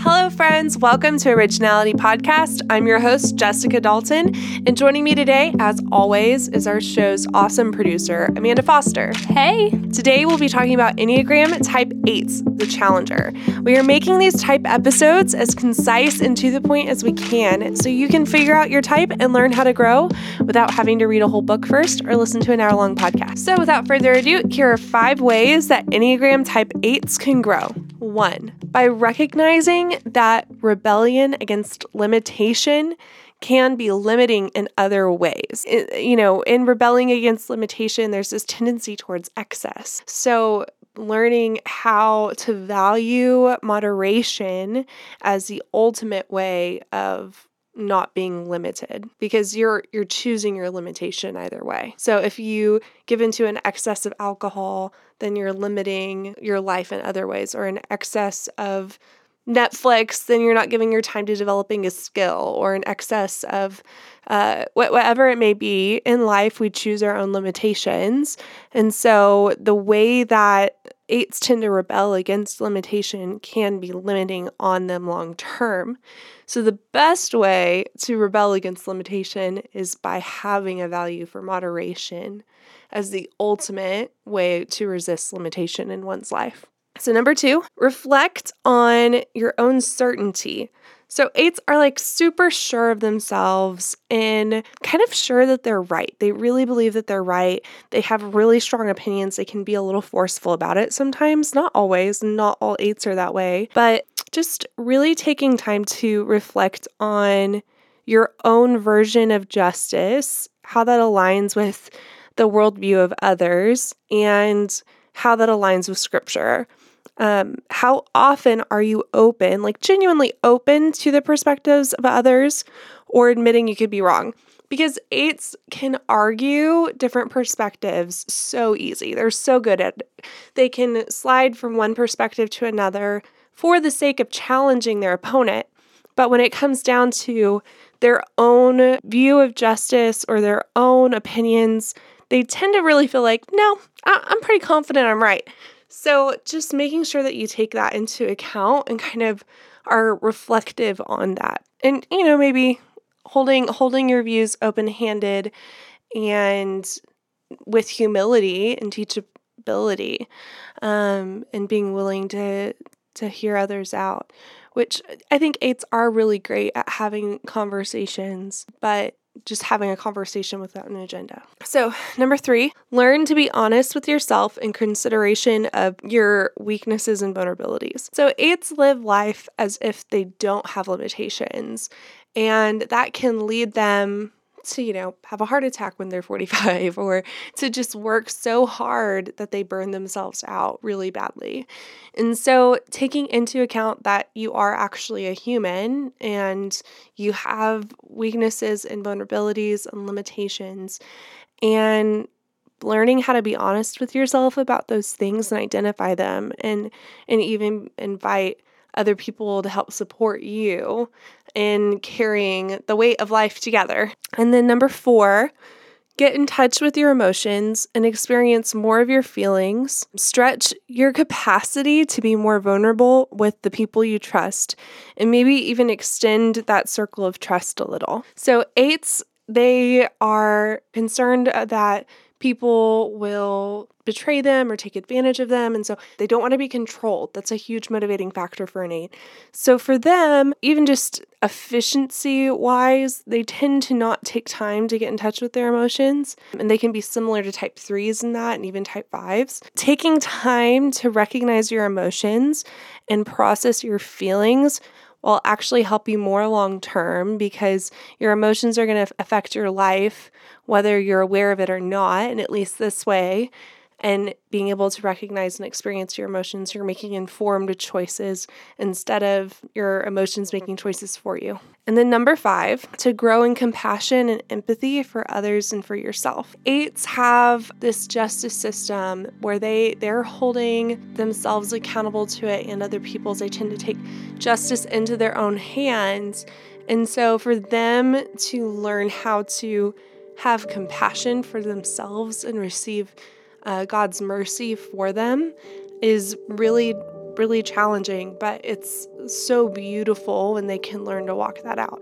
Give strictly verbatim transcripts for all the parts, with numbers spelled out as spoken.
Hello, friends. Welcome to Originality Podcast. I'm your host, Jessica Dalton. And joining me today, as always, is our show's awesome producer, Amanda Foster. Hey. Today, we'll be talking about Enneagram Type eights, the Challenger. We are making these type episodes as concise and to the point as we can, so you can figure out your type and learn how to grow without having to read a whole book first or listen to an hour-long podcast. So without further ado, here are five ways that Enneagram Type eights can grow. One, by recognizing that rebellion against limitation can be limiting in other ways. It, you know, in rebelling against limitation, there's this tendency towards excess. So learning how to value moderation as the ultimate way of not being limited, because you're you're choosing your limitation either way. So if you give into an excess of alcohol, then you're limiting your life in other ways, or an excess of Netflix, then you're not giving your time to developing a skill, or an excess of uh, wh- whatever it may be. In life, we choose our own limitations. And so the way that eights tend to rebel against limitation can be limiting on them long term. So the best way to rebel against limitation is by having a value for moderation as the ultimate way to resist limitation in one's life. So number two, reflect on your own certainty. So eights are like super sure of themselves and kind of sure that they're right. They really believe that they're right. They have really strong opinions. They can be a little forceful about it sometimes. Not always. Not all eights are that way. But just really taking time to reflect on your own version of justice, how that aligns with the worldview of others, and how that aligns with scripture. Um, how often are you open, like genuinely open to the perspectives of others, or admitting you could be wrong? Because eights can argue different perspectives so easy. They're so good at it. They can slide from one perspective to another for the sake of challenging their opponent. But when it comes down to their own view of justice or their own opinions, they tend to really feel like, no, I- I'm pretty confident I'm right. So just making sure that you take that into account and kind of are reflective on that. And, you know, maybe holding holding your views open-handed and with humility and teachability, um, and being willing to to hear others out, which I think eights are really great at having conversations, but just having a conversation without an agenda. So number three, learn to be honest with yourself in consideration of your weaknesses and vulnerabilities. So eights live life as if they don't have limitations, and that can lead them to, you know, have a heart attack when they're forty-five, or to just work so hard that they burn themselves out really badly. And so taking into account that you are actually a human and you have weaknesses and vulnerabilities and limitations, and learning how to be honest with yourself about those things and identify them, and and even invite other people to help support you in carrying the weight of life together. And then number four, get in touch with your emotions and experience more of your feelings. Stretch your capacity to be more vulnerable with the people you trust, and maybe even extend that circle of trust a little. So eights, they are concerned that people will betray them or take advantage of them. And so they don't want to be controlled. That's a huge motivating factor for an eight. So for them, even just efficiency-wise, they tend to not take time to get in touch with their emotions. And they can be similar to type threes in that, and even type fives. Taking time to recognize your emotions and process your feelings will actually help you more long-term, because your emotions are going to affect your life, whether you're aware of it or not, and at least this way. And being able to recognize and experience your emotions, you're making informed choices instead of your emotions making choices for you. And then number five, to grow in compassion and empathy for others and for yourself. Eights have this justice system where they, they're holding themselves accountable to it and other people's. They tend to take justice into their own hands. And so for them to learn how to have compassion for themselves and receive Uh, God's mercy for them is really really challenging, but it's so beautiful when they can learn to walk that out.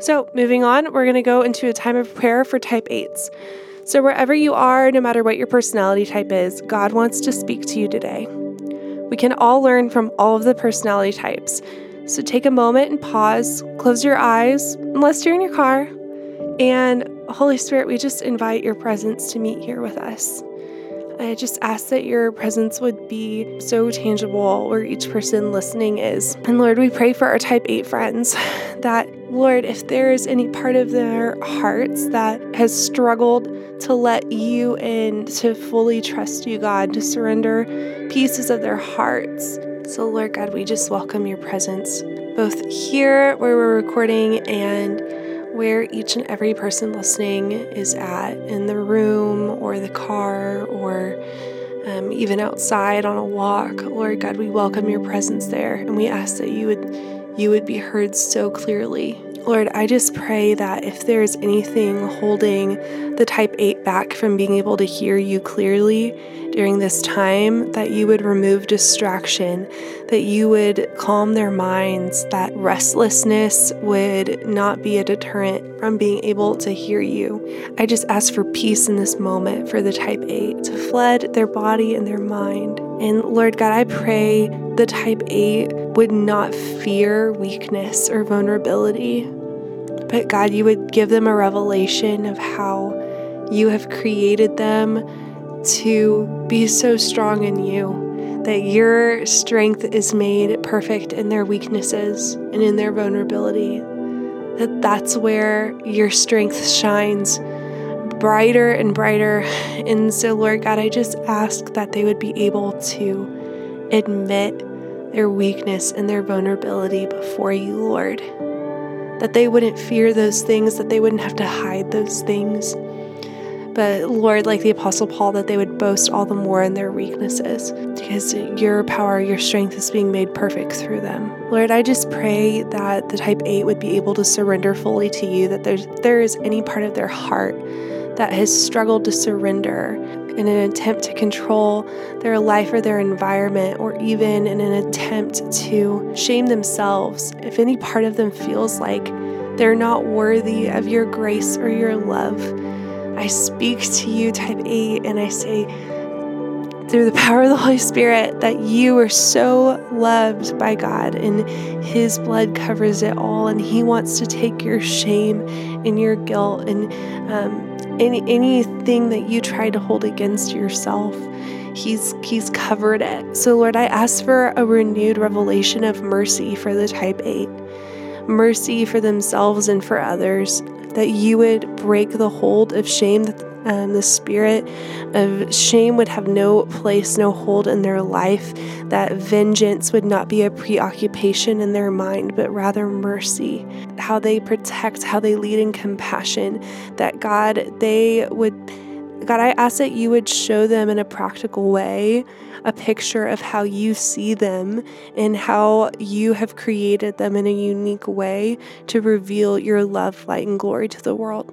So moving on, we're going to go into a time of prayer for type eights. So wherever you are, no matter what your personality type is, God wants to speak to you today. We can all learn from all of the personality types. So take a moment and pause, close your eyes, unless you're in your car, and Holy Spirit, we just invite your presence to meet here with us. I just ask that your presence would be so tangible where each person listening is. And Lord, we pray for our type eight friends that, Lord, if there is any part of their hearts that has struggled to let you in, to fully trust you, God, to surrender pieces of their hearts. So, Lord God, we just welcome your presence, both here where we're recording and where each and every person listening is at, in the room or the car or um, even outside on a walk. Lord God, we welcome your presence there, and we ask that you would you would be heard so clearly. Lord, I just pray that if there is anything holding the type eight back from being able to hear you clearly during this time, that you would remove distraction, that you would calm their minds, that restlessness would not be a deterrent from being able to hear you. I just ask for peace in this moment for the type eight to flood their body and their mind. And Lord God, I pray the type eight would not fear weakness or vulnerability, but God, you would give them a revelation of how you have created them to be so strong in you, that your strength is made perfect in their weaknesses and in their vulnerability, that that's where your strength shines brighter and brighter. And so, Lord God, I just ask that they would be able to admit their weakness and their vulnerability before you, Lord, that they wouldn't fear those things, that they wouldn't have to hide those things, but Lord, like the Apostle Paul, that they would boast all the more in their weaknesses, because your power, your strength is being made perfect through them. Lord, I just pray that the type eight would be able to surrender fully to you, that there's, there is any part of their heart that has struggled to surrender in an attempt to control their life or their environment, or even in an attempt to shame themselves. If any part of them feels like they're not worthy of your grace or your love, I speak to you, type eight, and I say, through the power of the Holy Spirit, that you are so loved by God, and his blood covers it all, and he wants to take your shame and your guilt and um, any anything that you try to hold against yourself. He's he's covered it. So Lord, I ask for a renewed revelation of mercy for the type eight, mercy for themselves and for others, that you would break the hold of shame, that Um, the spirit of shame would have no place, no hold in their life, that vengeance would not be a preoccupation in their mind, but rather mercy, how they protect, how they lead in compassion, that God, they would, God, I ask that you would show them in a practical way a picture of how you see them and how you have created them in a unique way to reveal your love, light, and glory to the world.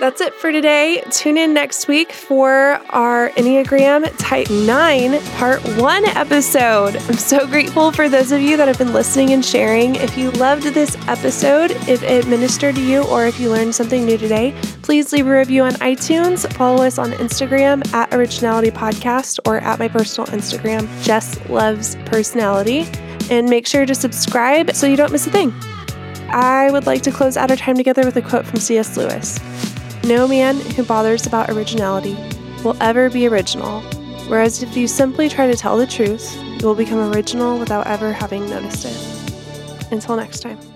That's it for today. Tune in next week for our Enneagram Type nine Part one episode. I'm so grateful for those of you that have been listening and sharing. If you loved this episode, if it ministered to you, or if you learned something new today, please leave a review on iTunes. Follow us on Instagram at Originality Podcast, or at my personal Instagram, Jess Loves Personality. And make sure to subscribe so you don't miss a thing. I would like to close out our time together with a quote from C S Lewis. "No man who bothers about originality will ever be original, whereas if you simply try to tell the truth, you will become original without ever having noticed it." Until next time.